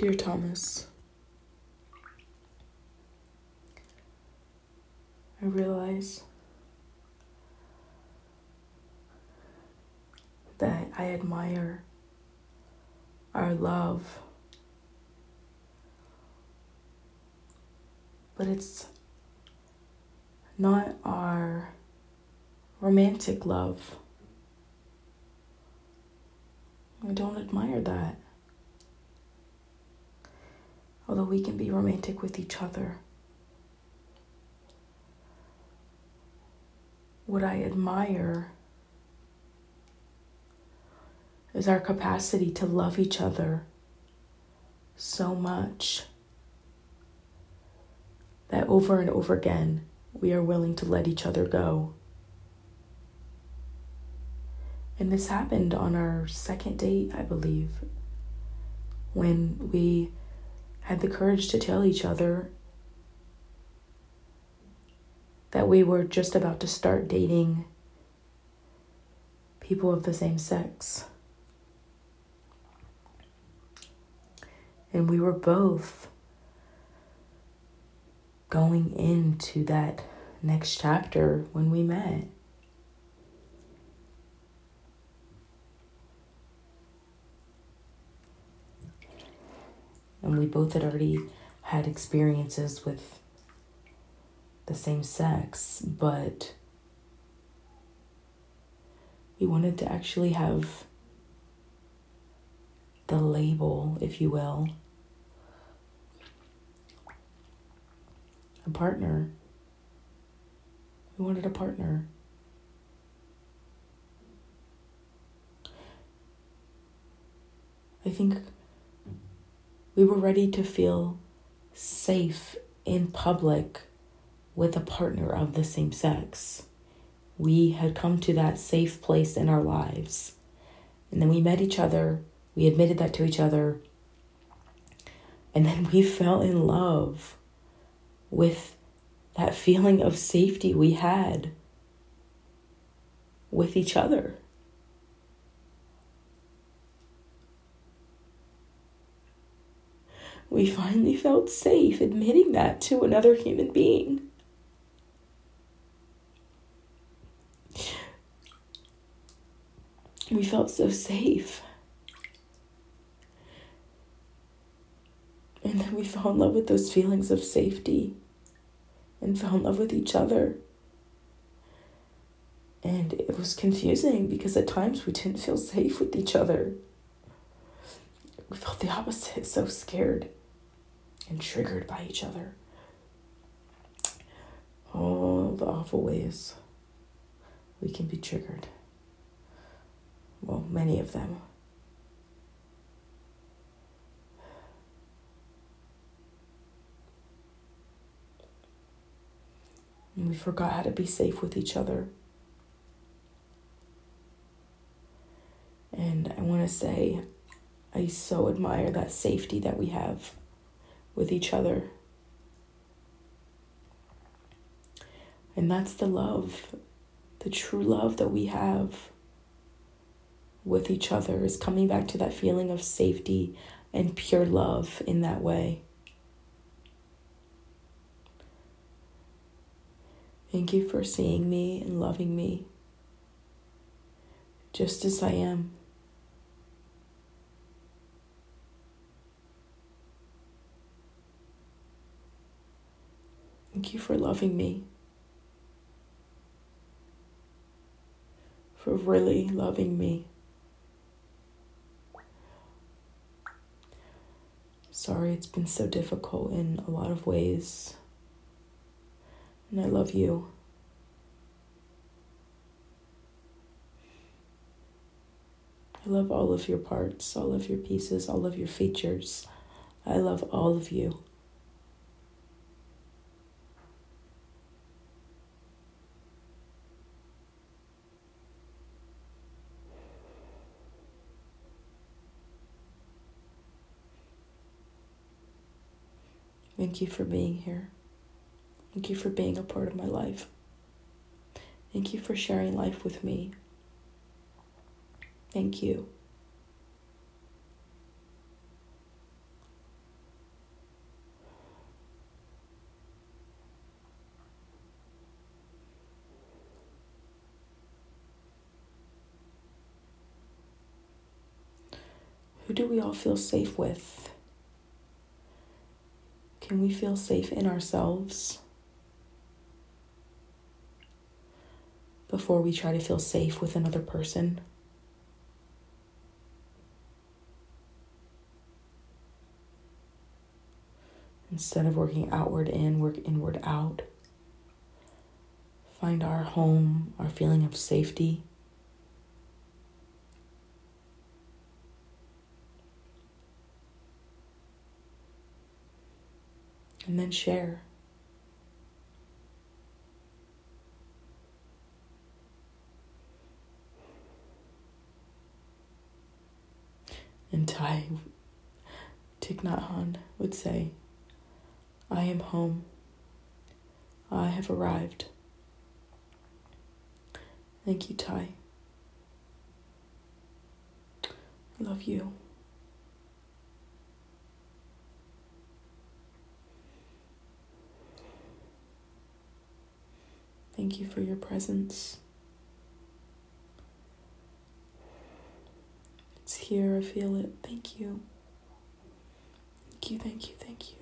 Dear Thomas, I realize that I admire our love, but it's not our romantic love. I don't admire that. Although we can be romantic with each other. What I admire is our capacity to love each other so much that over and over again, we are willing to let each other go. And this happened on our second date, I believe, when we had the courage to tell each other that we were just about to start dating people of the same sex. And we were both going into that next chapter when we met. And we both had already had experiences with the same sex, but we wanted to actually have the label, if you will, a partner. We wanted a partner. I think we were ready to feel safe in public with a partner of the same sex. We had come to that safe place in our lives. And then we met each other. We admitted that to each other. And then we fell in love with that feeling of safety we had with each other. We finally felt safe admitting that to another human being. We felt so safe. And then we fell in love with those feelings of safety and fell in love with each other. And it was confusing because at times we didn't feel safe with each other. We felt the opposite, so scared and triggered by each other. All the awful ways we can be triggered. Well, many of them. And we forgot how to be safe with each other. And I want to say, I so admire that safety that we have with each other. And that's the love, the true love that we have with each other, is coming back to that feeling of safety and pure love in that way. Thank you for seeing me and loving me just as I am. Thank you for loving me, for really loving me. Sorry, it's been so difficult in a lot of ways. And I love you. I love all of your parts, all of your pieces, all of your features. I love all of you. Thank you for being here. Thank you for being a part of my life. Thank you for sharing life with me. Thank you. Who do we all feel safe with? Can we feel safe in ourselves before we try to feel safe with another person? Instead of working outward in, work inward out. Find our home, our feeling of safety. And then share. And Thich Nhat Hanh would say, I am home. I have arrived. Thank you, Thich. I love you. Thank you for your presence. It's here, I feel it. Thank you. Thank you, thank you, thank you.